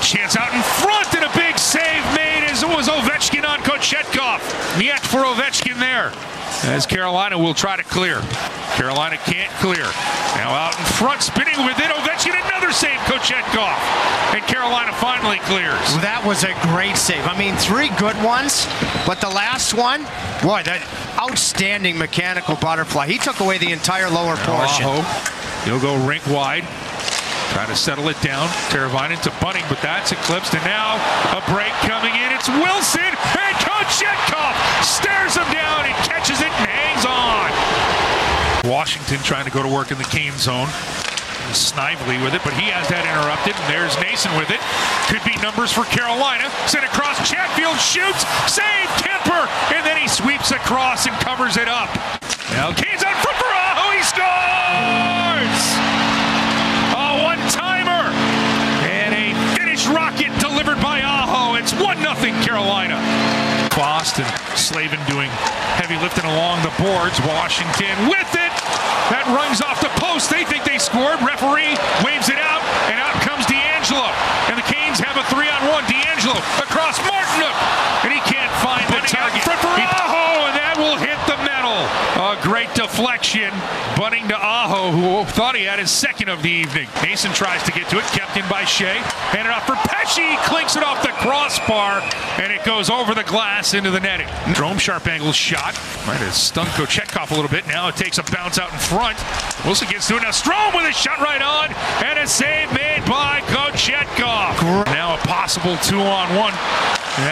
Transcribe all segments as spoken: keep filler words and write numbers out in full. Chance out in front, and a big save made as it was Ovechkin on Kochetkov. Niet for Ovechkin there, as Carolina will try to clear. Carolina can't clear. Now out in front, spinning with it, Ovechkin, another save, Kochetkov. And Carolina finally clears. That was a great save. I mean, three good ones, but the last one, boy, that outstanding mechanical butterfly. He took away the entire lower portion. Aho, he'll go rink wide. Trying to settle it down. Teravainen to Bunting, but that's eclipsed. And now a break coming in. It's Wilson, and Kochetkov stares him down and catches it and hangs on. Washington trying to go to work in the Kane zone. And Snively with it, but he has that interrupted. And there's Nason with it. Could be numbers for Carolina. Sent across. Chatfield shoots. Save Kemper. And then he sweeps across and covers it up. Now Kane's on front for Aho. He scores! Timer and a Finnish rocket delivered by Aho. It's one nothing Carolina. Boston, Slavin doing heavy lifting along the boards. Washington with it. That runs off the post. They think they scored. Referee waves it out, and out comes D'Angelo. And the Canes have a three on one. D'Angelo across Martinook, and he can't find the target. For Aho, and that will hit the metal. A great deflection. Bunting to Aho, who thought he had his second of the evening. Nason tries to get to it, kept in by Shea. Handed off for Pesci, clinks it off the crossbar, and it goes over the glass into the netting. Drome sharp angle shot. Might have stung Kochetkov a little bit. Now it takes a bounce out in front. Wilson gets to it. Now Strome with a shot right on, and a save made by Kochetkov. Now a possible two on one,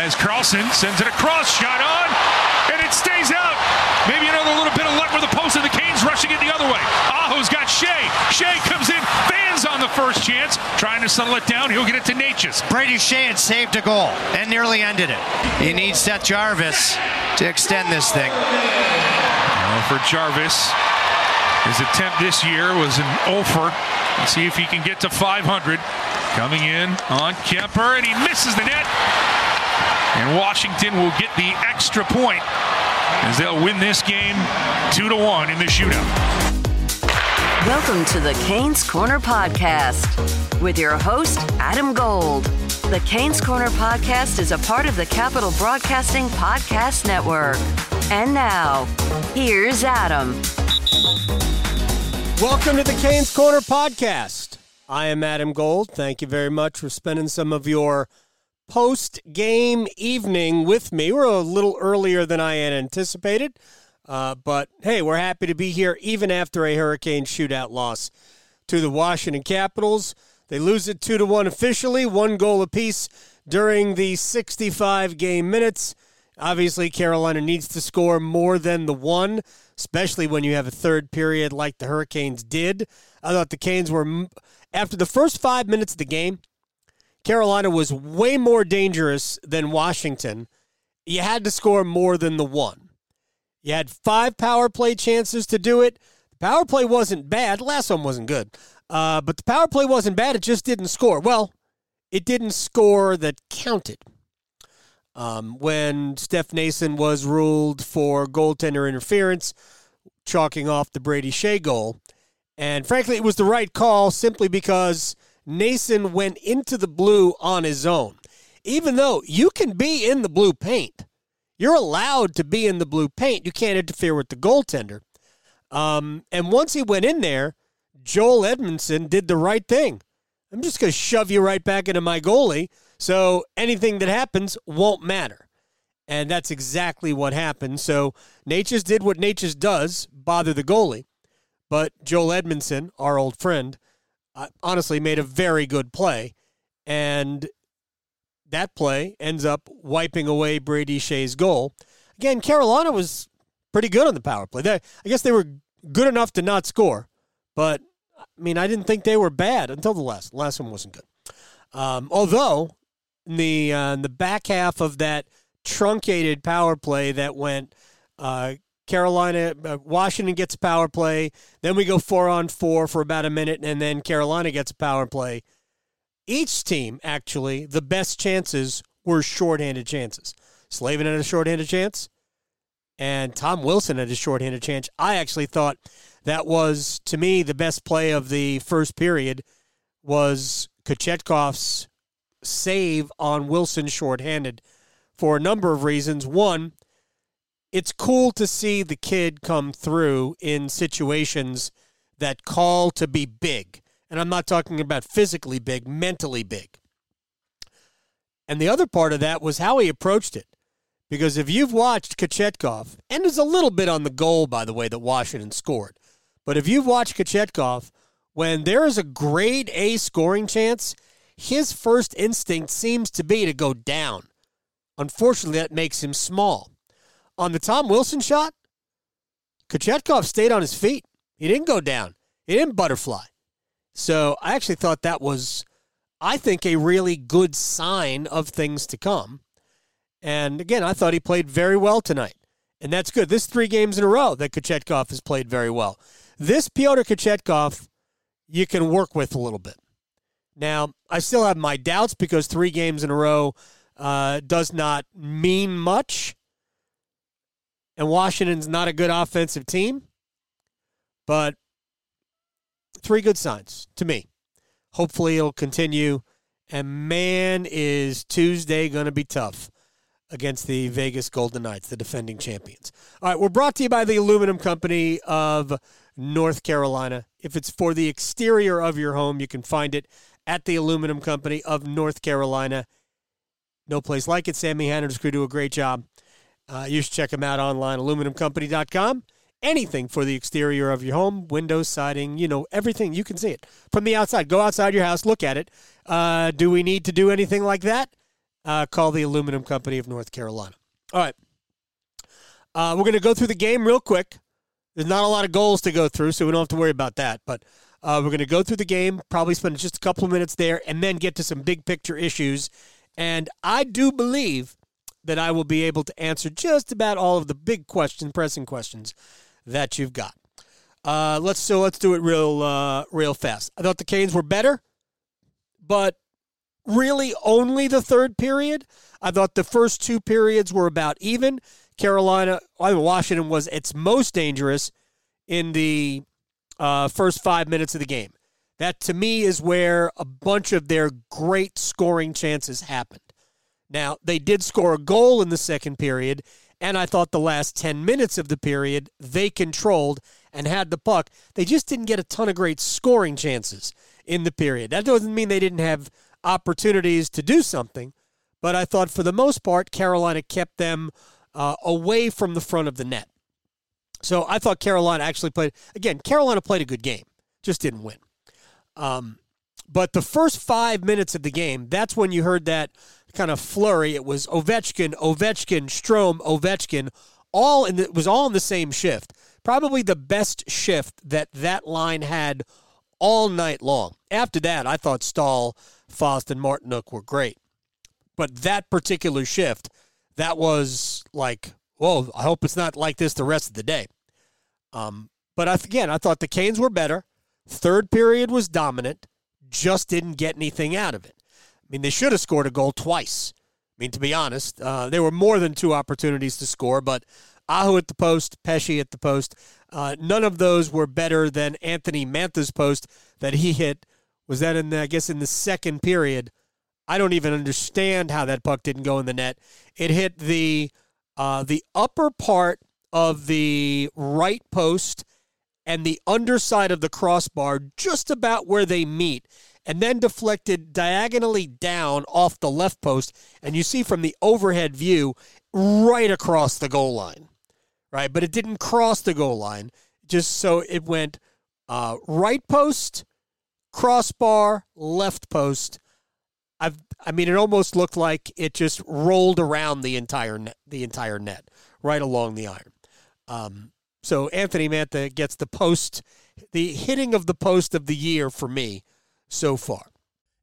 as Carlson sends it across, shot on, and it stays out. Maybe another little bit of luck with the post, and the Canes rushing it the other way. Aho's got Shea. Shea comes in, fans on the first chance, trying to settle it down. He'll get it to Natchez. Brady Shea had saved a goal and nearly ended it. He needs Seth Jarvis to extend this thing. Well, for Jarvis, his attempt this year was an oh for. Let's see if he can get to five hundred. Coming in on Kemper, and he misses the net. And Washington will get the extra point, as they'll win this game two to one in the shootout. Welcome to the Canes Corner Podcast with your host, Adam Gold. The Canes Corner Podcast is a part of the Capital Broadcasting Podcast Network. And now, here's Adam. Welcome to the Canes Corner Podcast. I am Adam Gold. Thank you very much for spending some of your post-game evening with me. We're a little earlier than I had anticipated, uh, but hey, we're happy to be here even after a hurricane shootout loss to the Washington Capitals. They lose it two to one officially, one goal apiece during the sixty-five game minutes. Obviously, Carolina needs to score more than the one, especially when you have a third period like the Hurricanes did. I thought the Canes were, after the first five minutes of the game, Carolina was way more dangerous than Washington. You had to score more than the one. You had five power play chances to do it. The power play wasn't bad. The last one wasn't good. Uh, but the power play wasn't bad. It just didn't score. Well, it didn't score that counted. Um, when Steph Nason was ruled for goaltender interference, chalking off the Brady Shea goal. And frankly, it was the right call simply because Nason went into the blue on his own. Even though you can be in the blue paint, you're allowed to be in the blue paint. You can't interfere with the goaltender. Um, and once he went in there, Joel Edmondson did the right thing. I'm just going to shove you right back into my goalie, so anything that happens won't matter. And that's exactly what happened. So Natchez did what Natchez does, bother the goalie. But Joel Edmondson, our old friend, honestly made a very good play, and that play ends up wiping away Brady Shea's goal. Again, Carolina was pretty good on the power play. They, I guess they were good enough to not score, but, I mean, I didn't think they were bad until the last. The last one wasn't good. Um, although in the uh, in the back half of that truncated power play that went uh, Carolina, uh, Washington gets a power play, then we go four on four for about a minute, and then Carolina gets a power play. Each team, actually, the best chances were shorthanded chances. Slavin had a shorthanded chance, and Tom Wilson had a shorthanded chance. I actually thought that was, to me, the best play of the first period was Kochekhov's save on Wilson shorthanded for a number of reasons. One, it's cool to see the kid come through in situations that call to be big. And I'm not talking about physically big, mentally big. And the other part of that was how he approached it. Because if you've watched Kochetkov, and there's a little bit on the goal, by the way, that Washington scored. But if you've watched Kochetkov, when there is a grade A scoring chance, his first instinct seems to be to go down. Unfortunately, that makes him small. On the Tom Wilson shot, Kochetkov stayed on his feet. He didn't go down. He didn't butterfly. So I actually thought that was, I think, a really good sign of things to come. And, again, I thought he played very well tonight. And that's good. This is three games in a row that Kochetkov has played very well. This Pyotr Kochetkov, you can work with a little bit. Now, I still have my doubts because three games in a row uh, does not mean much. And Washington's not a good offensive team. But three good signs to me. Hopefully it'll continue. And, man, is Tuesday going to be tough against the Vegas Golden Knights, the defending champions. All right, we're brought to you by the Aluminum Company of North Carolina. If it's for the exterior of your home, you can find it at the Aluminum Company of North Carolina. No place like it. Sammy Hanna and his crew do a great job. Uh, you should check them out online, aluminum company dot com. Anything for the exterior of your home, windows, siding, you know, everything. You can see it from the outside. Go outside your house, look at it. Uh, do we need to do anything like that? Uh, call the Aluminum Company of North Carolina. All right. Uh, we're going to go through the game real quick. There's not a lot of goals to go through, so we don't have to worry about that. But uh, we're going to go through the game, probably spend just a couple of minutes there, and then get to some big picture issues. And I do believe that I will be able to answer just about all of the big questions, pressing questions that you've got. Uh, let's so let's do it real uh, real fast. I thought the Canes were better, but really only the third period. I thought the first two periods were about even. Carolina, I mean, Washington was its most dangerous in the uh, first five minutes of the game. That, to me, is where a bunch of their great scoring chances happened. Now, they did score a goal in the second period, and I thought the last ten minutes of the period, they controlled and had the puck. They just didn't get a ton of great scoring chances in the period. That doesn't mean they didn't have opportunities to do something, but I thought for the most part, Carolina kept them uh, away from the front of the net. So I thought Carolina actually played, again, Carolina played a good game, just didn't win. Um, but the first five minutes of the game, that's when you heard that kind of flurry. It was Ovechkin, Ovechkin, Strom, Ovechkin, all in the, it was all in the same shift. Probably the best shift that that line had all night long. After that, I thought Stahl, Fost, and Martinook were great. But that particular shift, that was like, whoa, I hope it's not like this the rest of the day. Um, but I, again, I thought the Canes were better. Third period was dominant, just didn't get anything out of it. I mean, they should have scored a goal twice. I mean, to be honest, uh, there were more than two opportunities to score, but Aho at the post, Pesci at the post, uh, none of those were better than Anthony Mantha's post that he hit. Was that, in the, I guess, in the second period? I don't even understand how that puck didn't go in the net. It hit the uh, the upper part of the right post and the underside of the crossbar just about where they meet, and then deflected diagonally down off the left post, and you see from the overhead view right across the goal line, right? But it didn't cross the goal line, just so it went uh, right post, crossbar, left post. I've, I mean, it almost looked like it just rolled around the entire net, the entire net right along the iron. Um, so Anthony Mantha gets the post, the hitting of the post of the year for me so far.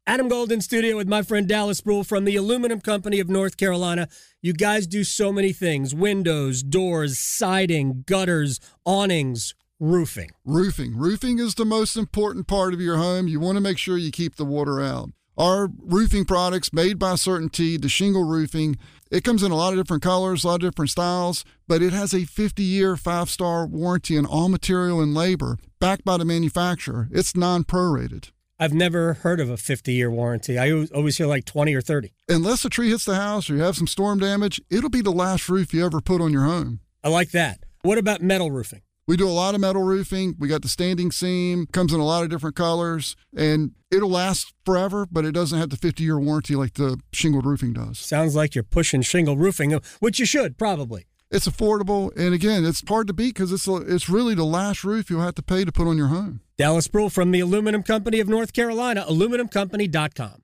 Adam Gold in studio with my friend Dallas Brule from the Aluminum Company of North Carolina. You guys do so many things. Windows, doors, siding, gutters, awnings, roofing. Roofing. Roofing is the most important part of your home. You want to make sure you keep the water out. Our roofing products made by CertainTeed, the shingle roofing, it comes in a lot of different colors, a lot of different styles, but it has a fifty-year, five-star warranty on all material and labor backed by the manufacturer. It's non-prorated. I've never heard of a fifty-year warranty. I always hear like twenty or thirty. Unless a tree hits the house or you have some storm damage, it'll be the last roof you ever put on your home. I like that. What about metal roofing? We do a lot of metal roofing. We got the standing seam, comes in a lot of different colors, and it'll last forever, but it doesn't have the fifty-year warranty like the shingled roofing does. Sounds like you're pushing shingle roofing, which you should probably. It's affordable, and again, it's hard to beat because it's, it's really the last roof you'll have to pay to put on your home. Dallas Brule from the Aluminum Company of North Carolina, aluminum company dot com.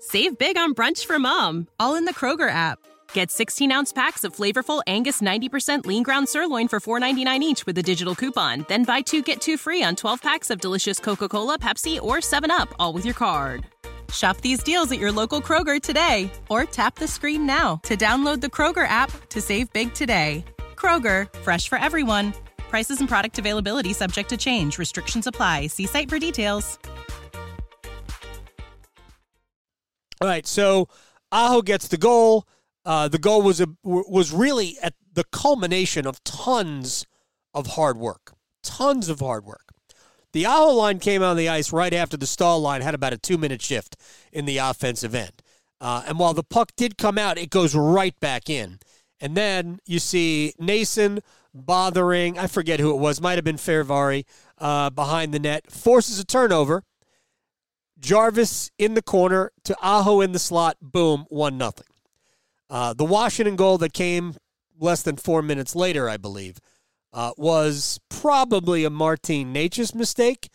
Save big on brunch for mom, all in the Kroger app. Get sixteen-ounce packs of flavorful Angus ninety percent lean ground sirloin for four ninety-nine each with a digital coupon. Then buy two, get two free on twelve packs of delicious Coca-Cola, Pepsi, or seven up, all with your card. Shop these deals at your local Kroger today, or tap the screen now to download the Kroger app to save big today. Kroger, fresh for everyone. Prices and product availability subject to change. Restrictions apply. See site for details. All right, so Aho gets the goal. Uh, the goal was a, was really at the culmination of tons of hard work. Tons of hard work. The Aho line came on the ice right after the Stahl line had about a two-minute shift in the offensive end. Uh, and while the puck did come out, it goes right back in. And then you see Nason bothering, I forget who it was, might have been Fervari, uh, behind the net, forces a turnover. Jarvis in the corner to Aho in the slot, boom, one nothing. Uh, the Washington goal that came less than four minutes later, I believe, uh, was probably a Martin Necas mistake,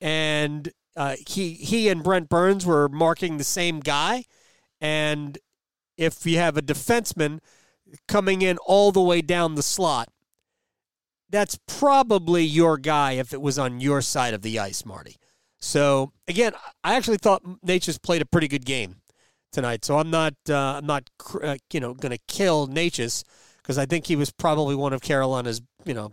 and uh, he he and Brent Burns were marking the same guy, and if you have a defenseman coming in all the way down the slot, that's probably your guy if it was on your side of the ice, Marty. So, again, I actually thought Necas played a pretty good game tonight, so I'm not, uh, I'm not, uh, you know, going to kill Necas because I think he was probably one of Carolina's, you know,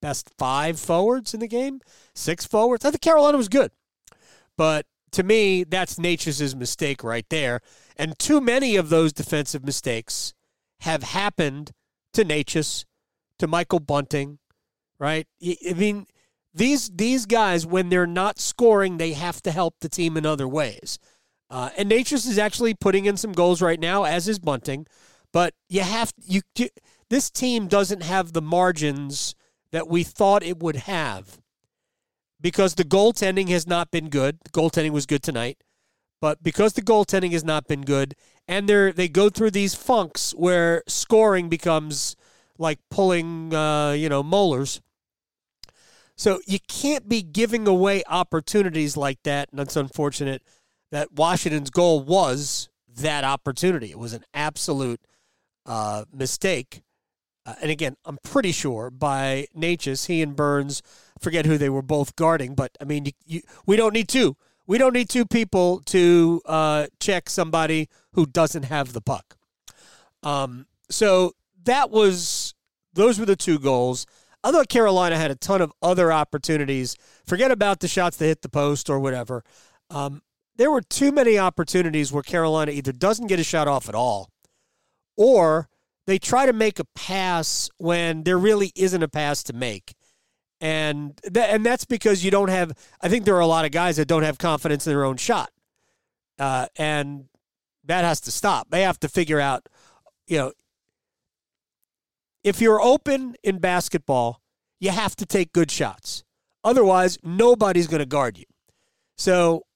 best five forwards in the game, six forwards. I think Carolina was good, but to me, that's Necas's mistake right there, and too many of those defensive mistakes have happened to Necas, to Michael Bunting, right? I mean, these these guys, when they're not scoring, they have to help the team in other ways. Uh, and Necas is actually putting in some goals right now, as is Bunting. But you have you, you this team doesn't have the margins that we thought it would have because the goaltending has not been good. The goaltending was good tonight, but because the goaltending has not been good, and they they go through these funks where scoring becomes like pulling uh, you know molars. So you can't be giving away opportunities like that, and that's unfortunate. That Washington's goal was that opportunity. It was an absolute uh, mistake. Uh, and again, I'm pretty sure by Necas, he and Burns, I forget who they were both guarding, but I mean, you, you, we don't need two. We don't need two people to uh, check somebody who doesn't have the puck. Um, so that was, those were the two goals. I thought Carolina had a ton of other opportunities. Forget about the shots that hit the post or whatever. Um, There were too many opportunities where Carolina either doesn't get a shot off at all or they try to make a pass when there really isn't a pass to make. And th- and that's because you don't have – I think there are a lot of guys that don't have confidence in their own shot. Uh, and that has to stop. They have to figure out, you know, if you're open in basketball, you have to take good shots. Otherwise, nobody's going to guard you. So –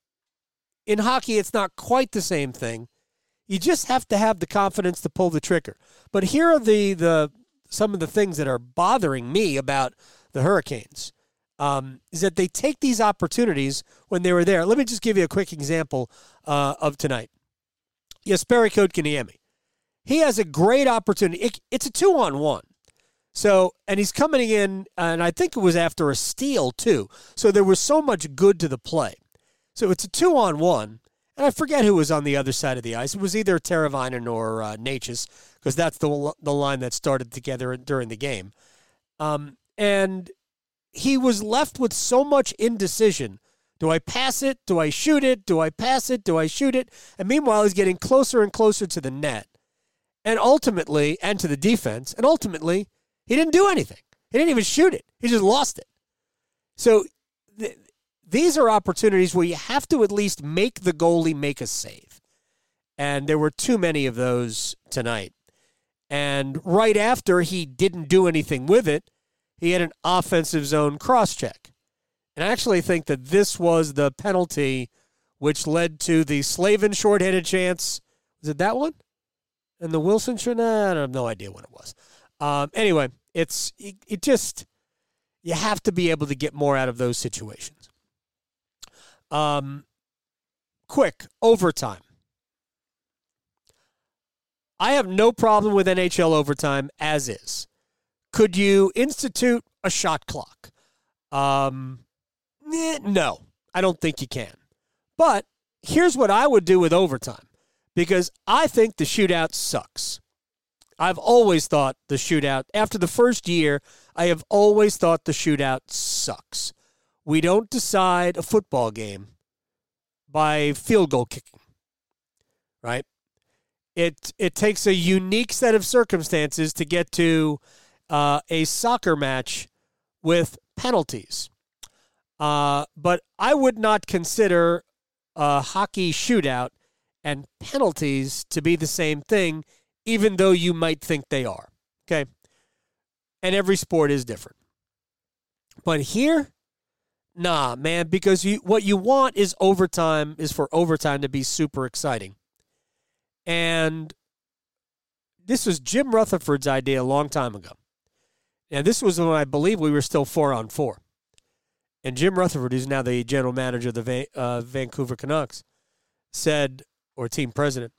in hockey, it's not quite the same thing. You just have to have the confidence to pull the trigger. But here are the, the some of the things that are bothering me about the Hurricanes um, is that they take these opportunities when they were there. Let me just give you a quick example uh, of tonight. Jesperi Kotkaniemi. He has a great opportunity. It, it's a two-on-one. So, and he's coming in, and I think it was after a steal, too. So there was so much good to the play. So it's a two-on-one, and I forget who was on the other side of the ice. It was either Teravainen or uh, Natchez, because that's the the line that started together during the game. Um, and he was left with so much indecision. Do I pass it? Do I shoot it? Do I pass it? Do I shoot it? And meanwhile, he's getting closer and closer to the net, and ultimately, and to the defense, and ultimately, he didn't do anything. He didn't even shoot it. He just lost it. So th- these are opportunities where you have to at least make the goalie make a save. And there were too many of those tonight. And right after he didn't do anything with it, he had an offensive zone cross-check. And I actually think that this was the penalty which led to the Slavin shorthanded chance. Was it that one? And the Wilson chance? Nah, I have no idea what it was. Um, anyway, it's it, it just, you have to be able to get more out of those situations. Um, quick, overtime. I have no problem with N H L overtime as is. Could you institute a shot clock? Um, eh, no, I don't think you can. But here's what I would do with overtime, because I think the shootout sucks. I've always thought the shootout, after the first year, I have always thought the shootout sucks. We don't decide a football game by field goal kicking, right? It it takes a unique set of circumstances to get to uh, a soccer match with penalties. Uh, but I would not consider a hockey shootout and penalties to be the same thing, even though you might think they are, okay? And every sport is different. But here, nah, man, because you, what you want is overtime, is for overtime to be super exciting. And this was Jim Rutherford's idea a long time ago. And this was when I believe we were still four on four. And Jim Rutherford, who's now the general manager of the Va- uh, Vancouver Canucks, said, or team president,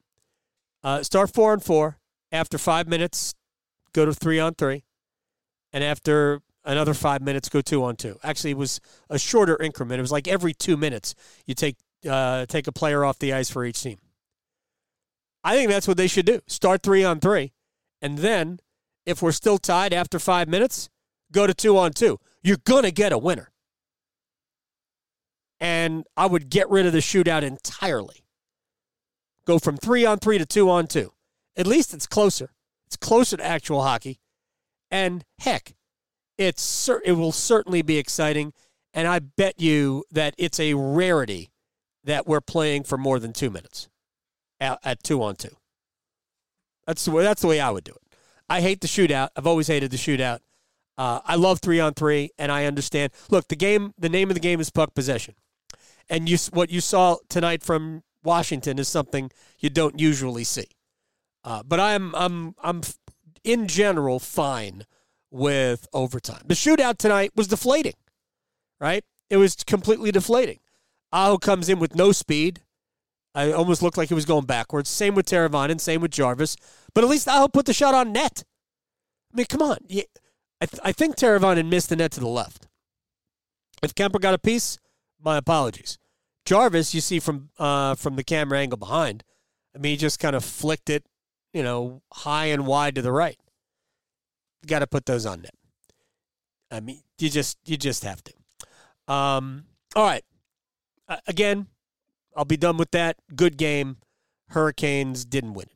uh, start four on four. After five minutes, go to three on three. And after another five minutes, go two on two. Actually, it was a shorter increment. It was like every two minutes you take uh, take a player off the ice for each team. I think that's what they should do. Start three on three. And then, if we're still tied after five minutes, go to two on two. You're going to get a winner. And I would get rid of the shootout entirely. Go from three on three to two on two. At least it's closer. It's closer to actual hockey. And heck, it's it will certainly be exciting. And I bet you that it's a rarity that we're playing for more than two minutes. At two on two, that's the way. That's the way I would do it. I hate the shootout. I've always hated the shootout. Uh, I love three on three, and I understand. Look, the game. The name of the game is puck possession, and you what you saw tonight from Washington is something you don't usually see. Uh, but I'm I'm I'm in general fine with overtime. The shootout tonight was deflating, right? It was completely deflating. Aho comes in with no speed. I almost looked like he was going backwards. Same with Teravainen, same with Jarvis. But at least I'll put the shot on net. I mean, come on. I, th- I think Teravainen missed the net to the left. If Kemper got a piece, my apologies. Jarvis, you see from uh, from the camera angle behind, I mean, he just kind of flicked it, you know, high and wide to the right. You got to put those on net. I mean, you just you just have to. Um, all right. Uh, again. I'll be done with that. Good game. Hurricanes didn't win it.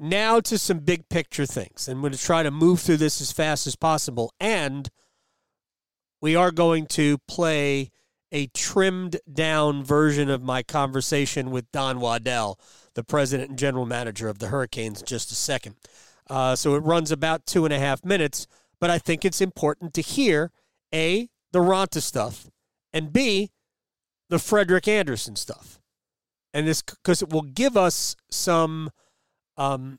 Now to some big picture things. And we're going to try to move through this as fast as possible. And we are going to play a trimmed down version of my conversation with Don Waddell, the president and general manager of the Hurricanes, in just a second. Uh, so it runs about two and a half minutes. But I think it's important to hear, A, the Ronta stuff, and B, the Frederick Anderson stuff. And this, because it will give us some um,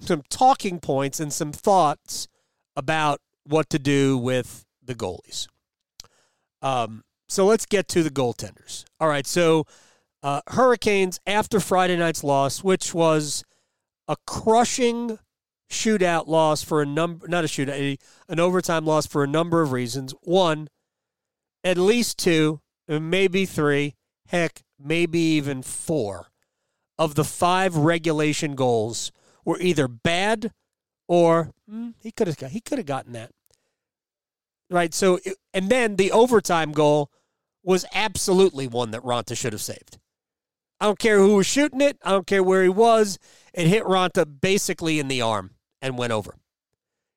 some talking points and some thoughts about what to do with the goalies. Um, so let's get to the goaltenders. All right, so uh, Hurricanes, after Friday night's loss, which was a crushing shootout loss for a number, not a shootout, a, an overtime loss for a number of reasons. One, at least two, maybe three, heck, maybe even four of the five regulation goals were either bad or mm, he could have got, he could have gotten that. Right, so it, and then the overtime goal was absolutely one that Ronta should have saved. I don't care who was shooting it, I don't care where he was, it hit Ronta basically in the arm and went over.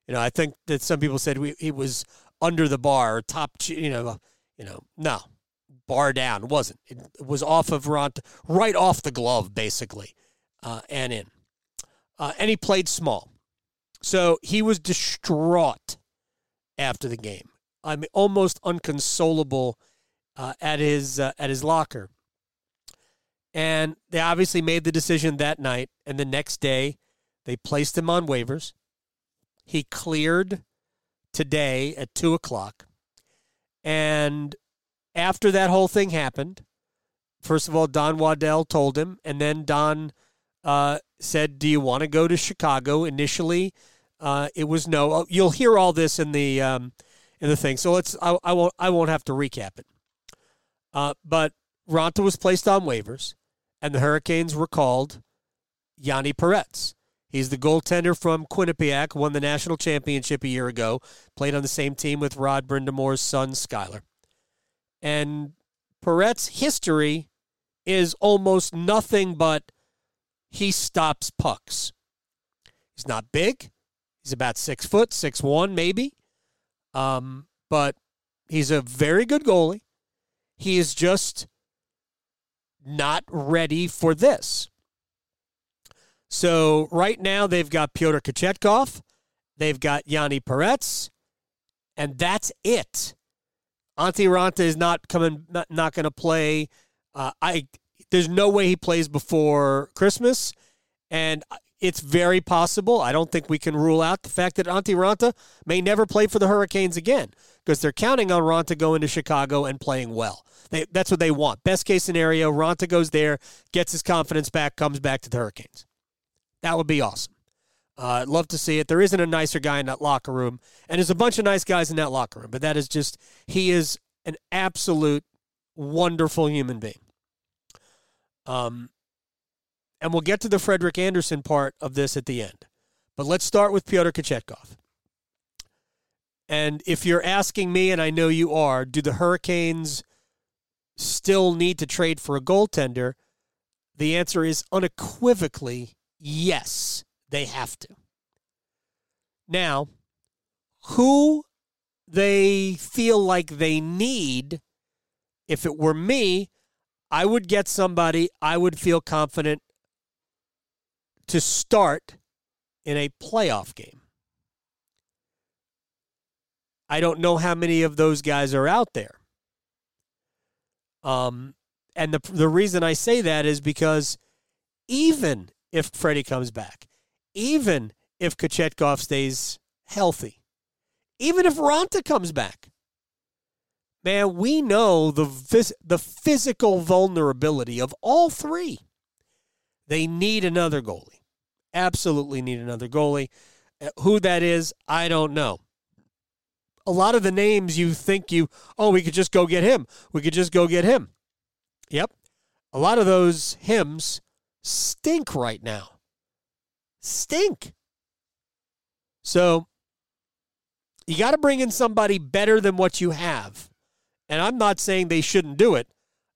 You know, I think that some people said we, he was under the bar, top, you know, you know, no, bar down, wasn't. It was off of Ronta, right off the glove, basically, uh, and in. Uh, and he played small. So he was distraught after the game. I mean, almost inconsolable uh, at his uh, at his locker. And they obviously made the decision that night, and the next day they placed him on waivers. He cleared today at two o'clock. And after that whole thing happened, first of all, Don Waddell told him, and then Don uh, said, do you want to go to Chicago? Initially, uh, it was no. You'll hear all this in the um, in the thing, so let's. I, I, won't, I won't have to recap it. Uh, but Ronta was placed on waivers, and the Hurricanes recalled Yanni Peretz. He's the goaltender from Quinnipiac, won the national championship a year ago, played on the same team with Rod Brindamore's son, Skyler. And Peretz's history is almost nothing but he stops pucks. He's not big. He's about six foot, six one maybe. Um, but he's a very good goalie. He is just not ready for this. So right now they've got Pyotr Kochetkov, they've got Yanni Peretz, and that's it. Antti Raanta is not coming, not, not going to play. Uh, I there's no way he plays before Christmas, and it's very possible. I don't think we can rule out the fact that Antti Raanta may never play for the Hurricanes again because they're counting on Raanta going to Chicago and playing well. They, that's what they want. Best case scenario, Raanta goes there, gets his confidence back, comes back to the Hurricanes. That would be awesome. Uh, I'd love to see it. There isn't a nicer guy in that locker room, and there's a bunch of nice guys in that locker room, but that is just, he is an absolute wonderful human being. Um, and we'll get to the Frederick Anderson part of this at the end. But let's start with Pyotr Kochetkov. And if you're asking me, and I know you are, do the Hurricanes still need to trade for a goaltender? The answer is unequivocally yes, they have to. Now, who they feel like they need, if it were me, I would get somebody I would feel confident to start in a playoff game. I don't know how many of those guys are out there. Um, and the the reason I say that is because even if Freddie comes back, even if Kochetkov stays healthy, even if Raanta comes back, Man, we know the phys- the physical vulnerability of all three. They need another goalie. Absolutely need another goalie. Who that is, I don't know. A lot of the names you think you, oh, we could just go get him. We could just go get him. Yep. A lot of those hymns stink right now. Stink. So you got to bring in somebody better than what you have. And I'm not saying they shouldn't do it.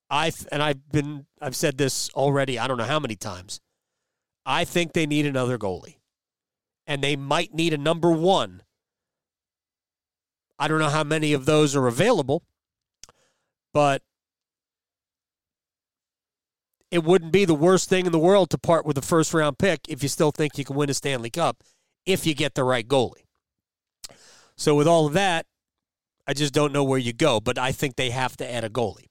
I and I've been I've said this already, I don't know how many times. I think they need another goalie. And they might need a number one. I don't know how many of those are available, but it wouldn't be the worst thing in the world to part with a first-round pick if you still think you can win a Stanley Cup if you get the right goalie. So with all of that, I just don't know where you go, but I think they have to add a goalie.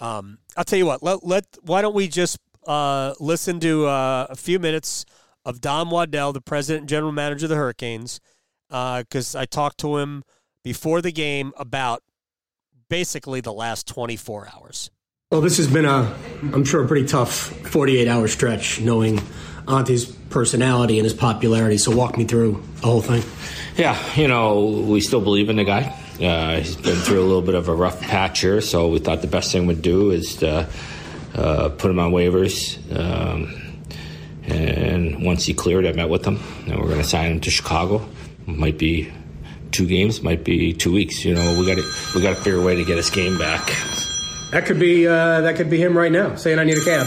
Um, I'll tell you what, let, let why don't we just uh, listen to uh, a few minutes of Don Waddell, the president and general manager of the Hurricanes, because uh, I talked to him before the game about basically the last twenty-four hours. Well, this has been a, I'm sure, a pretty tough forty-eight hour stretch, knowing Anti's personality and his popularity. So walk me through the whole thing. Yeah, you know, we still believe in the guy. Uh, he's been through a little bit of a rough patch here, so we thought the best thing we'd do is to uh, put him on waivers. Um, and once he cleared, I met with him, and we're going to sign him to Chicago. Might be two games, might be two weeks. You know, we got to we got to figure a way to get his game back. That could be uh, that could be him right now saying, "I need a cab."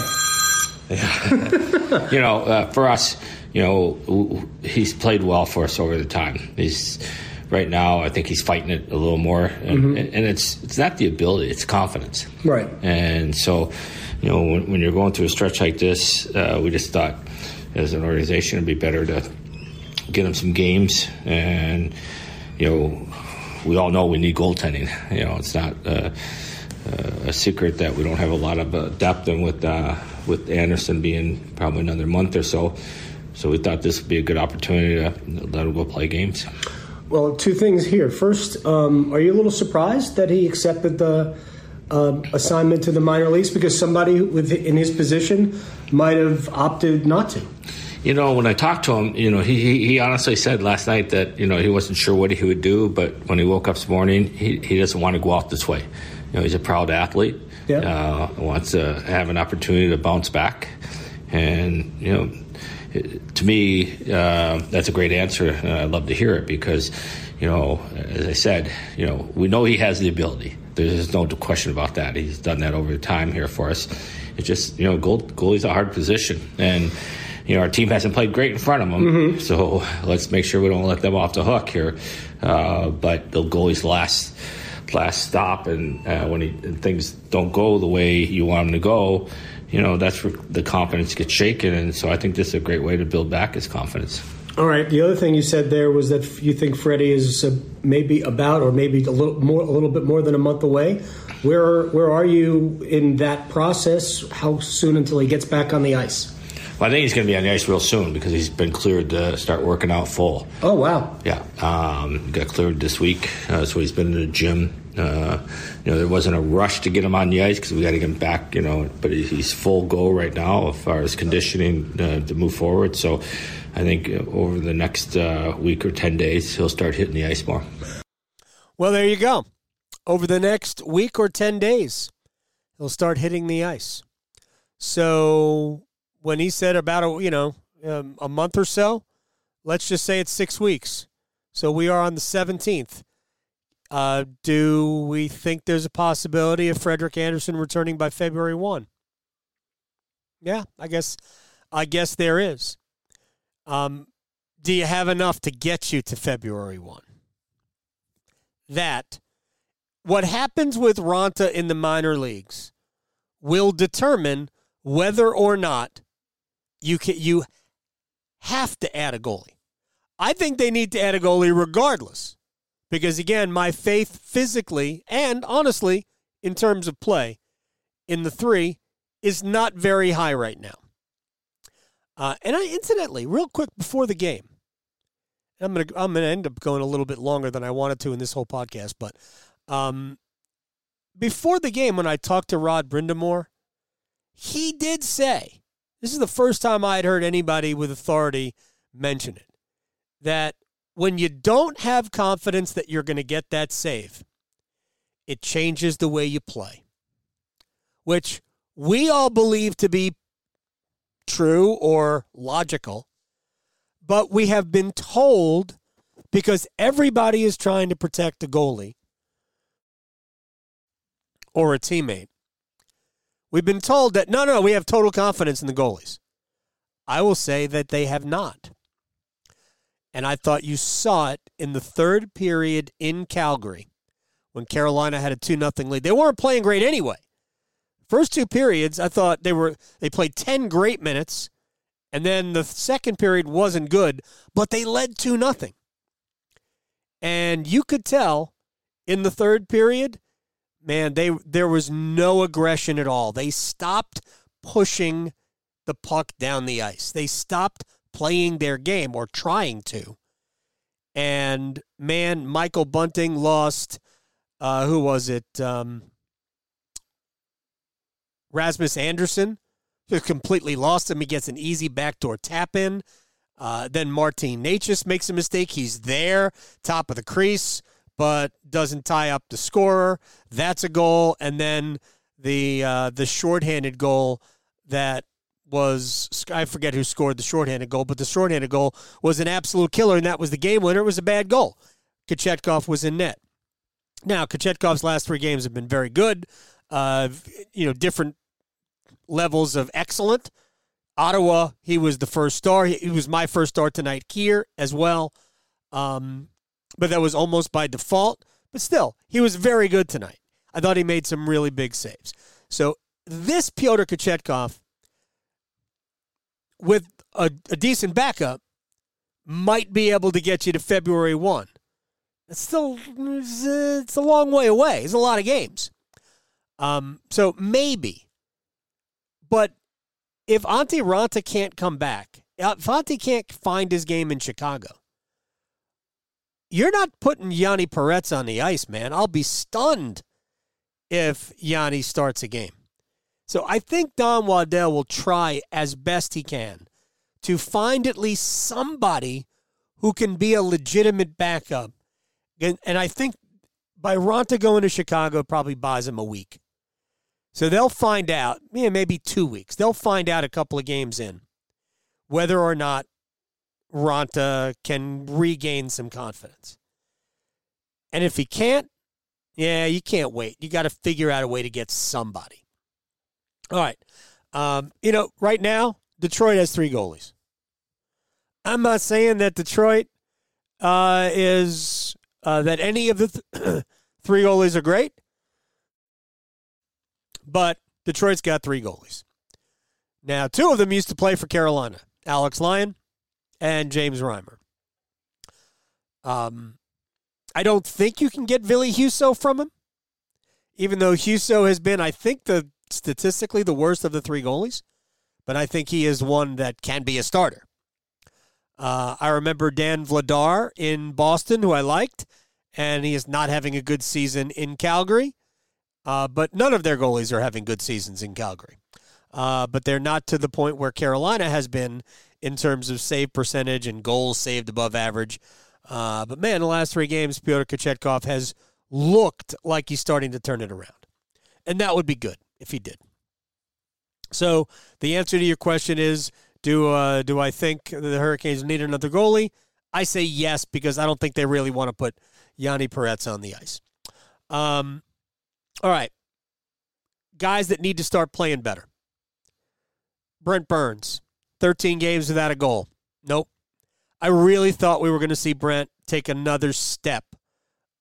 Yeah. You know, uh, for us, you know, he's played well for us over the time. He's right now, I think he's fighting it a little more, and, mm-hmm. and it's it's not the ability, it's confidence. Right. And so, you know, when, when you're going through a stretch like this, uh, we just thought as an organization it'd be better to get him some games. And you know, we all know we need goaltending. You know, it's not uh, uh, a secret that we don't have a lot of uh, depth, and with uh, with Anderson being probably another month or so, so we thought this would be a good opportunity to let him go play games. Well, two things here. First, um, are you a little surprised that he accepted the uh, assignment to the minor leagues, because somebody with in his position might have opted not to? You know, when I talked to him, you know, he he honestly said last night that, you know, he wasn't sure what he would do, but when he woke up this morning, he, he doesn't want to go out this way. You know, he's a proud athlete. Yeah. Uh, wants to have an opportunity to bounce back. And, you know, it, to me, uh, that's a great answer, and I'd love to hear it because, you know, as I said, you know, we know he has the ability. There's no question about that. He's done that over time here for us. It's just, you know, goal, goalie's a hard position. And, you know, our team hasn't played great in front of them, mm-hmm. so let's make sure we don't let them off the hook here. Uh, but the goalie's last last stop, and uh, when he, things don't go the way you want them to go, you know, that's where the confidence gets shaken. And so I think this is a great way to build back his confidence. All right. The other thing you said there was that you think Freddie is uh, maybe about, or maybe a little more, a little bit more than a month away. Where where are you in that process? How soon until he gets back on the ice? Well, I think he's going to be on the ice real soon because he's been cleared to start working out full. Oh, wow. Yeah. Um, got cleared this week, uh, so he's been in the gym. Uh, you know, there wasn't a rush to get him on the ice because we got to get him back, you know, but he's full go right now as far as conditioning uh, to move forward. So I think over the next uh, week or ten days, he'll start hitting the ice more. Well, there you go. Over the next week or ten days, he'll start hitting the ice. So when he said about, a, you know, um, a month or so, let's just say it's six weeks. So we are on the seventeenth. Uh, do we think there's a possibility of Frederik Andersen returning by February first? Yeah, I guess I guess there is. Um, do you have enough to get you to February first? That, what happens with Raanta in the minor leagues will determine whether or not You can, you have to add a goalie. I think they need to add a goalie regardless. Because, again, my faith physically and, honestly, in terms of play, in the three, is not very high right now. Uh, and, I, incidentally, real quick before the game, I'm going to I'm gonna end up going a little bit longer than I wanted to in this whole podcast, but um, before the game, when I talked to Rod Brindamore, he did say, this is the first time I had heard anybody with authority mention it, that when you don't have confidence that you're going to get that save, it changes the way you play, which we all believe to be true or logical, but we have been told, because everybody is trying to protect a goalie or a teammate, we've been told that, no, no, no, we have total confidence in the goalies. I will say that they have not. And I thought you saw it in the third period in Calgary when Carolina had a two nothing lead. They weren't playing great anyway. First two periods, I thought they were they played ten great minutes, and then the second period wasn't good, but they led two nothing. And you could tell in the third period, man, they there was no aggression at all. They stopped pushing the puck down the ice. They stopped playing their game, or trying to. And, man, Michael Bunting lost, uh, who was it, um, Rasmus Andersson, who completely lost him. He gets an easy backdoor tap-in. Uh, then Martin Necas makes a mistake. He's there, top of the crease, but doesn't tie up the scorer. That's a goal. And then the uh, the shorthanded goal that was, I forget who scored the shorthanded goal, but the shorthanded goal was an absolute killer, and that was the game winner. It was a bad goal. Kochetkov was in net. Now, Kochetkov's last three games have been very good, uh, you know, different levels of excellent. Ottawa, he was the first star. He was my first star tonight here as well. Um, but that was almost by default. But still, he was very good tonight. I thought he made some really big saves. So this Pyotr Kochetkov, with a, a decent backup, might be able to get you to February first. It's still it's a long way away. It's a lot of games. Um, so maybe. But if Antti Ranta can't come back, if Antti can't find his game in Chicago, you're not putting Yanni Peretz on the ice, man. I'll be stunned if Yanni starts a game. So I think Don Waddell will try as best he can to find at least somebody who can be a legitimate backup. And, and I think by Ranta going to Chicago, probably buys him a week. So they'll find out, yeah, maybe two weeks. They'll find out a couple of games in whether or not Ranta can regain some confidence. And if he can't, yeah, you can't wait. You got to figure out a way to get somebody. All right. Um, you know, right now, Detroit has three goalies. I'm not saying that Detroit uh, is, uh, that any of the th- three goalies are great. But Detroit's got three goalies. Now, two of them used to play for Carolina, Alex Lyon and James Reimer. Um, I don't think you can get Ville Husso from him, even though Husso has been, I think, the statistically the worst of the three goalies. But I think he is one that can be a starter. Uh, I remember Dan Vladar in Boston, who I liked, and he is not having a good season in Calgary. Uh, but none of their goalies are having good seasons in Calgary. Uh, but they're not to the point where Carolina has been in terms of save percentage and goals saved above average. Uh, but, man, the last three games, Pyotr Kochetkov has looked like he's starting to turn it around. And that would be good if he did. So the answer to your question is, do uh, do I think the Hurricanes need another goalie? I say yes, because I don't think they really want to put Yanni Peretz on the ice. Um All right, guys that need to start playing better. Brent Burns, thirteen games without a goal. Nope. I really thought we were going to see Brent take another step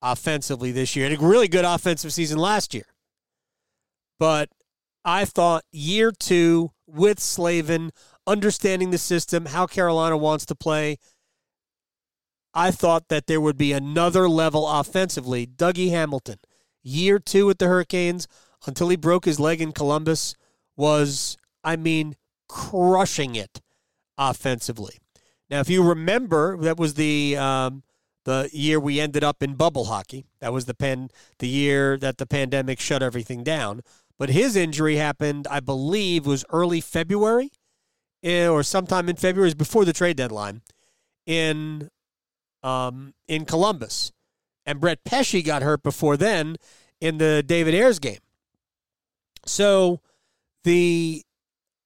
offensively this year. He had a really good offensive season last year. But I thought year two with Slavin, understanding the system, how Carolina wants to play, I thought that there would be another level offensively. Dougie Hamilton, year two with the Hurricanes, until he broke his leg in Columbus, was, I mean, crushing it offensively. Now, if you remember, that was the um, the year we ended up in bubble hockey. That was the pen, the year that the pandemic shut everything down. But his injury happened, I believe, was early February or sometime in February, before the trade deadline in um, in Columbus. And Brett Pesci got hurt before then in the David Ayers game. So the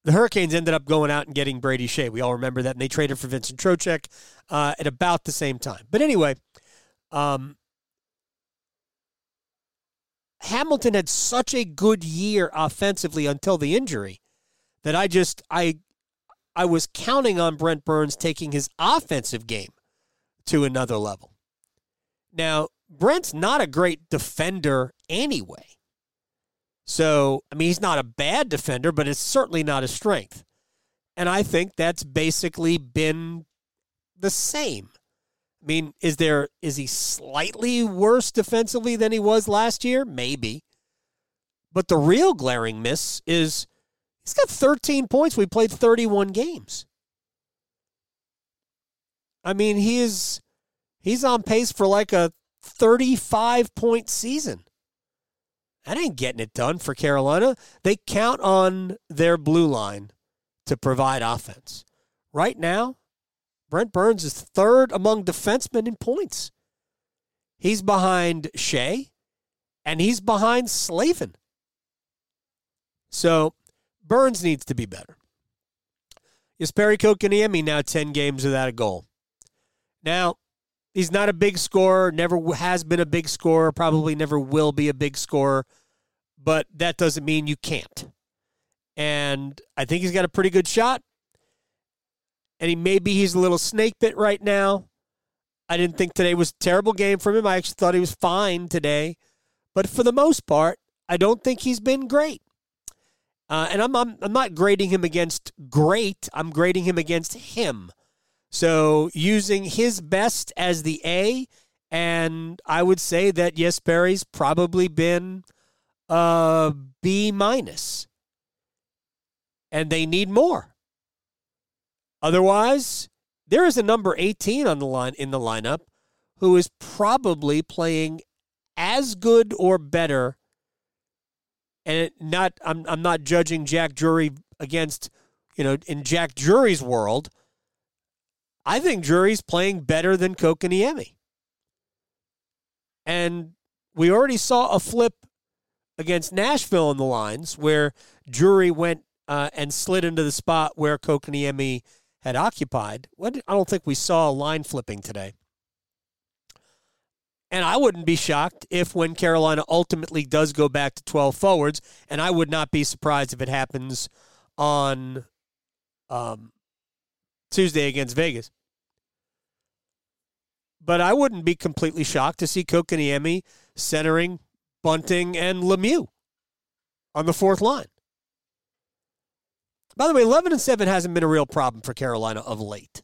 the Hurricanes ended up going out and getting Brady Shea. We all remember that. And they traded for Vincent Trocheck uh, at about the same time. But anyway, um, Hamilton had such a good year offensively until the injury that I just, I, I was counting on Brent Burns taking his offensive game to another level. Now, Brent's not a great defender anyway. So, I mean, he's not a bad defender, but it's certainly not his strength. And I think that's basically been the same. I mean, is there is he slightly worse defensively than he was last year? Maybe. But the real glaring miss is he's got thirteen points. We played thirty-one games. I mean, he is he's on pace for like a thirty-five point season. That ain't getting it done for Carolina. They count on their blue line to provide offense. Right now, Brent Burns is third among defensemen in points. He's behind Shea, and he's behind Slavin. So, Burns needs to be better. Jesperi Kotkaniemi now ten games without a goal. Now, he's not a big scorer, never has been a big scorer, probably never will be a big scorer, but that doesn't mean you can't. And I think he's got a pretty good shot, and he maybe he's a little snake bit right now. I didn't think today was a terrible game from him. I actually thought he was fine today, but for the most part, I don't think he's been great. Uh, and I'm, I'm I'm not grading him against great. I'm grading him against him. So using his best as the A, and I would say that Jesperi's probably been a B minus. And they need more. Otherwise, there is a number eighteen on the line in the lineup who is probably playing as good or better. And it not I'm I'm not judging Jack Drury against, you know, in Jack Drury's world. I think Drury's playing better than Kotkaniemi. And we already saw a flip against Nashville in the lines where Drury went uh, and slid into the spot where Kotkaniemi had occupied. What, I don't think we saw a line flipping today. And I wouldn't be shocked if when Carolina ultimately does go back to twelve forwards, and I would not be surprised if it happens on um, Tuesday against Vegas. But I wouldn't be completely shocked to see Kotkaniemi centering Bunting and Lemieux on the fourth line. By the way, eleven and seven hasn't been a real problem for Carolina of late.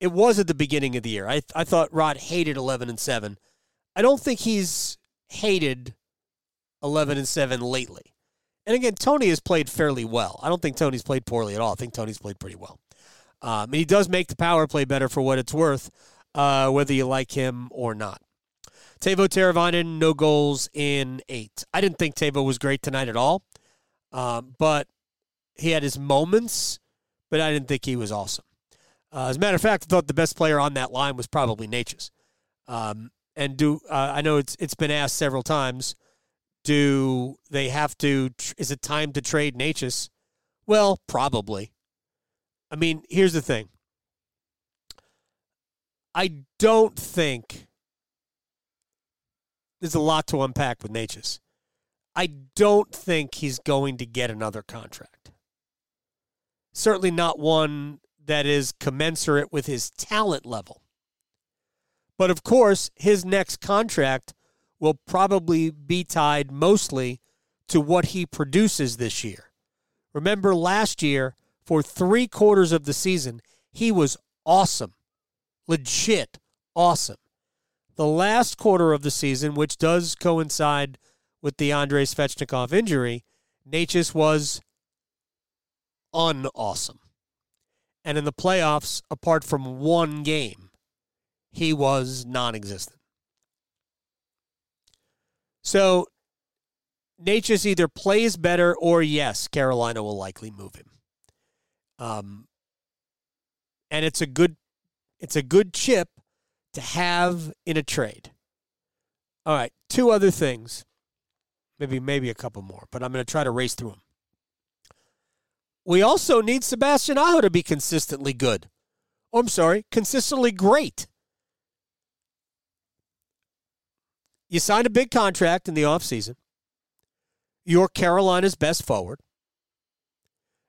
It was at the beginning of the year. I I thought Rod hated eleven and seven. I don't think he's hated eleven and seven lately. And again, Tony has played fairly well. I don't think Tony's played poorly at all. I think Tony's played pretty well. Um, and he does make the power play better for what it's worth, uh, whether you like him or not. Teuvo Teravainen, no goals in eight. I didn't think Teuvo was great tonight at all, um, but he had his moments, but I didn't think he was awesome. Uh, as a matter of fact, I thought the best player on that line was probably Natchez. Um, and do uh, I know it's it's been asked several times, do they have to, is it time to trade Natchez? Well, probably. I mean, here's the thing. I don't think there's a lot to unpack with Natchez. I don't think he's going to get another contract. Certainly not one that is commensurate with his talent level. But of course, his next contract will probably be tied mostly to what he produces this year. Remember last year, for three quarters of the season, he was awesome. Legit awesome. The last quarter of the season, which does coincide with the Andrei Svechnikov injury, Natchez was unawesome. And in the playoffs, apart from one game, he was non-existent. So Natchez either plays better or, yes, Carolina will likely move him. Um, and it's a good, it's a good chip to have in a trade. All right, two other things, maybe maybe a couple more, but I'm going to try to race through them. We also need Sebastian Aho to be consistently good. Oh, I'm sorry, consistently great. You signed a big contract in the offseason. You're Carolina's best forward.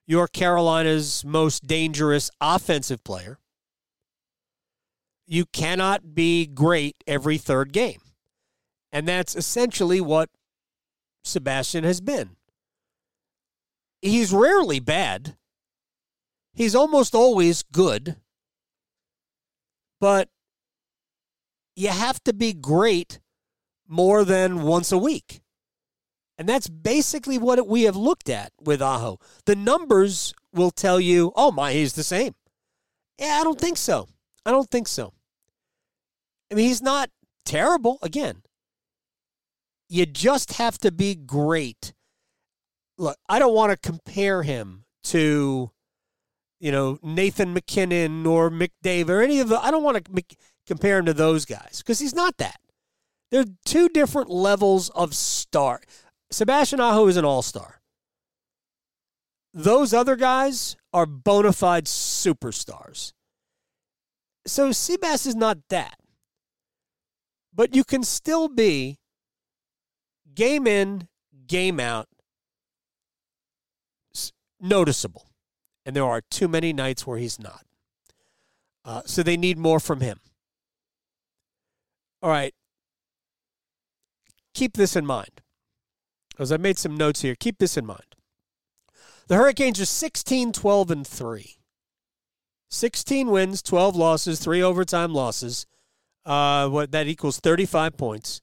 You're Carolina's most dangerous offensive player. You cannot be great every third game. And that's essentially what Sebastian has been. He's rarely bad. He's almost always good. But you have to be great more than once a week. And that's basically what we have looked at with Aho. The numbers will tell you, oh, my, he's the same. Yeah, I don't think so. I don't think so. I mean, he's not terrible. Again, you just have to be great. Look, I don't want to compare him to, you know, Nathan McKinnon or McDavid or any of the, I don't want to compare him to those guys because he's not that. There are two different levels of star. Sebastian Aho is an all-star. Those other guys are bona fide superstars. So Seabass is not that. But you can still be game in, game out, noticeable. And there are too many nights where he's not. Uh, so they need more from him. All right. Keep this in mind. As I made some notes here, keep this in mind. The Hurricanes are sixteen, twelve, and three. sixteen wins, twelve losses, three overtime losses. Uh, what that equals thirty-five points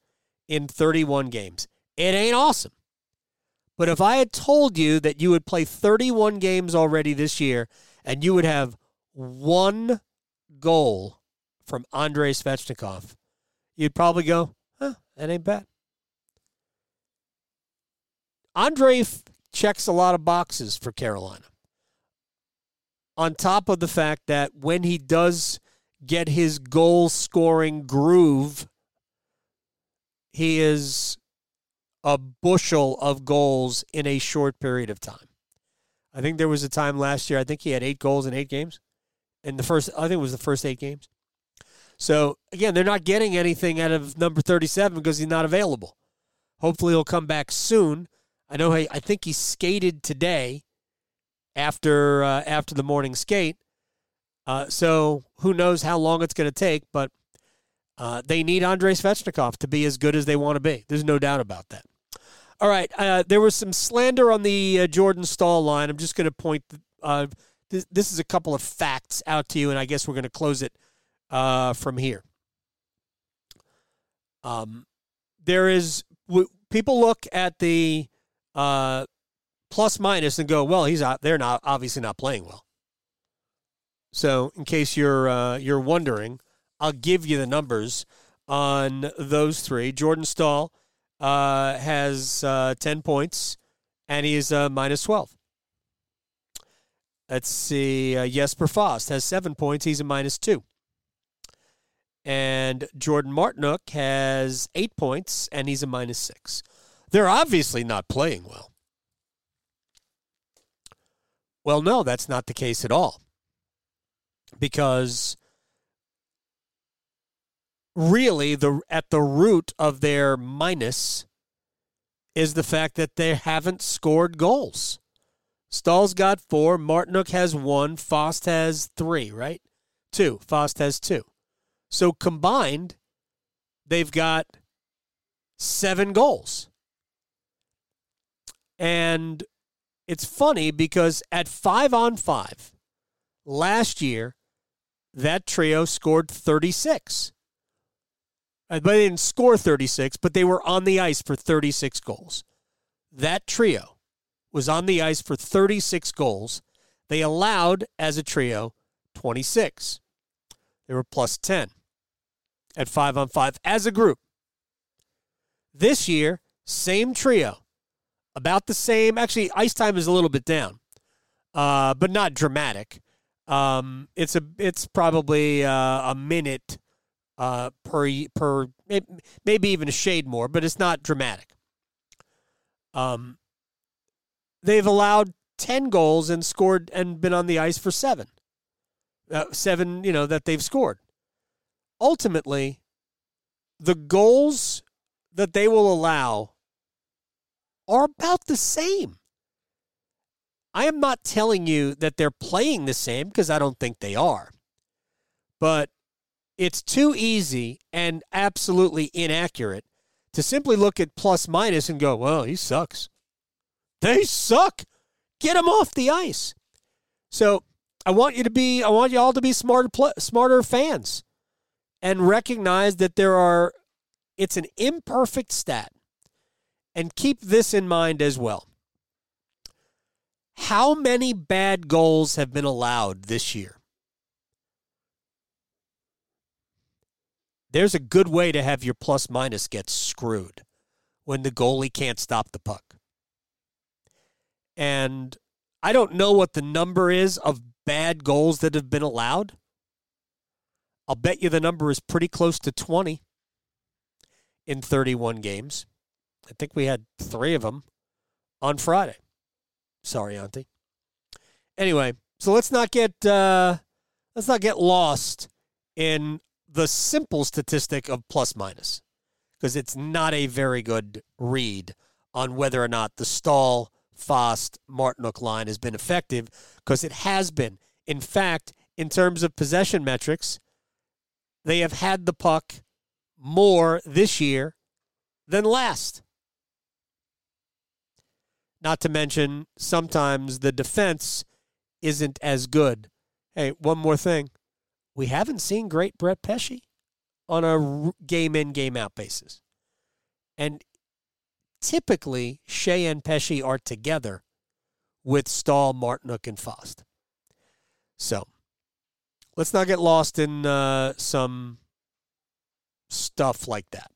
in thirty-one games. It ain't awesome. But if I had told you that you would play thirty-one games already this year and you would have one goal from Andrei Svechnikov, you'd probably go, huh, that ain't bad. Andrei f- checks a lot of boxes for Carolina. On top of the fact that when he does get his goal-scoring groove, he is a bushel of goals in a short period of time. I think there was a time last year, I think he had eight goals in eight games. In the first, I think it was the first eight games. So, again, they're not getting anything out of number thirty-seven because he's not available. Hopefully he'll come back soon. I know. He, I think he skated today after uh, after the morning skate. Uh, so who knows how long it's going to take, but uh, they need Andrei Svechnikov to be as good as they want to be. There's no doubt about that. All right, uh, there was some slander on the uh, Jordan Staal line. I'm just going to point uh, – th- this is a couple of facts out to you, and I guess we're going to close it uh, from here. Um, there is w- – people look at the – Uh, plus minus and go, well, he's out. They're not obviously not playing well. So, in case you're uh, you're wondering, I'll give you the numbers on those three. Jordan Staal uh, has uh, ten points, and he is uh, minus twelve. Let's see. Uh, Jesper Fast has seven points. He's a minus two. And Jordan Martinook has eight points, and he's a minus six. They're obviously not playing well. Well, no, that's not the case at all. Because really, the at the root of their minus is the fact that they haven't scored goals. Stahl's got four, Martinook has one, Fast has three, right? Two, Fast has two. So combined, they've got seven goals. And it's funny because at five on five last year, that trio scored thirty-six. But they didn't score thirty-six, but they were on the ice for thirty-six goals. That trio was on the ice for thirty-six goals. They allowed, as a trio, twenty-six. They were plus ten. at five on five as a group. This year, same trio, about the same. Actually, ice time is a little bit down, uh, but not dramatic. Um, it's a it's probably uh, a minute uh, per per maybe even a shade more, but it's not dramatic. Um, they've allowed ten goals and scored and been on the ice for seven, uh, seven you know that they've scored. Ultimately, the goals that they will allow are about the same. I am not telling you that they're playing the same because I don't think they are. But it's too easy and absolutely inaccurate to simply look at plus minus and go, well, he sucks. They suck. Get him off the ice. So I want you to be, I want you all to be smarter, smarter fans and recognize that there are, it's an imperfect stat. And keep this in mind as well. How many bad goals have been allowed this year? There's a good way to have your plus minus get screwed when the goalie can't stop the puck. And I don't know what the number is of bad goals that have been allowed. I'll bet you the number is pretty close to twenty in thirty-one games. I think we had three of them on Friday. Sorry, Auntie. Anyway, so let's not get uh, let's not get lost in the simple statistic of plus minus, because it's not a very good read on whether or not the Stahl, Fast, Martinook line has been effective, because it has been. In fact, in terms of possession metrics, they have had the puck more this year than last. Not to mention, sometimes the defense isn't as good. Hey, one more thing. We haven't seen great Brett Pesci on a game-in, game-out basis. And typically, Shea and Pesci are together with Stahl, Martinook, and Fast. So, let's not get lost in uh, some stuff like that.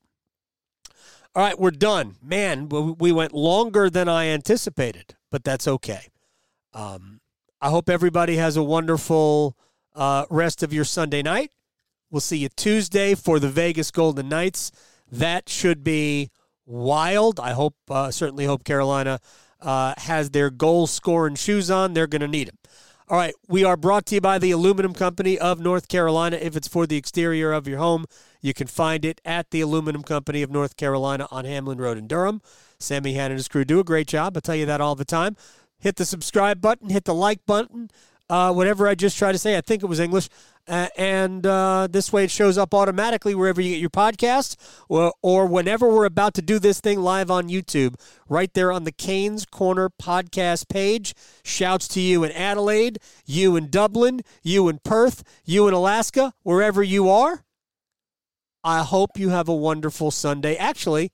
All right, we're done. Man, we went longer than I anticipated, but that's okay. Um, I hope everybody has a wonderful uh, rest of your Sunday night. We'll see you Tuesday for the Vegas Golden Knights. That should be wild. I hope, uh, certainly hope Carolina uh, has their goal-scoring shoes on. They're going to need them. All right, we are brought to you by the Aluminum Company of North Carolina. If it's for the exterior of your home, you can find it at the Aluminum Company of North Carolina on Hamlin Road in Durham. Sammy Hanna and his crew do a great job. I tell you that all the time. Hit the subscribe button. Hit the like button. Uh, whatever I just tried to say, I think it was English. Uh, and uh, this way it shows up automatically wherever you get your podcast or, or whenever we're about to do this thing live on YouTube, right there on the Canes Corner podcast page. Shouts to you in Adelaide, you in Dublin, you in Perth, you in Alaska, wherever you are. I hope you have a wonderful Sunday. Actually,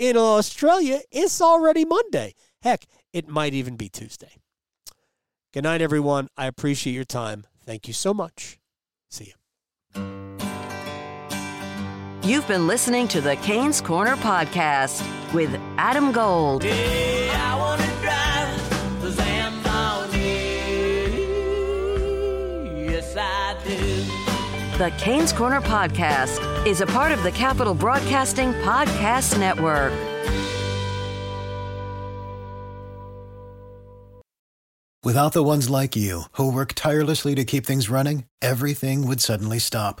in Australia, it's already Monday. Heck, it might even be Tuesday. Good night, everyone. I appreciate your time. Thank you so much. See you. You've been listening to the Canes Corner Podcast with Adam Gold. Hey, I want to drive the Zamboni. Yes, I do. The Canes Corner Podcast is a part of the Capital Broadcasting Podcast Network. Without the ones like you, who work tirelessly to keep things running, everything would suddenly stop.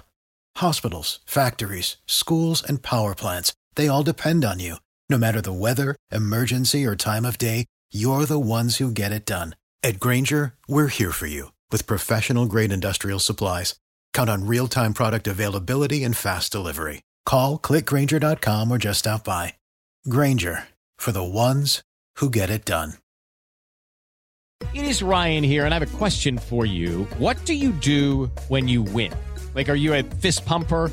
Hospitals, factories, schools, and power plants, they all depend on you. No matter the weather, emergency, or time of day, you're the ones who get it done. At Grainger, we're here for you, with professional-grade industrial supplies. Count on real-time product availability and fast delivery. Call, click grainger dot com or just stop by. Grainger, for the ones who get it done. It is Ryan here, and I have a question for you. What do you do when you win? Like, are you a fist pumper?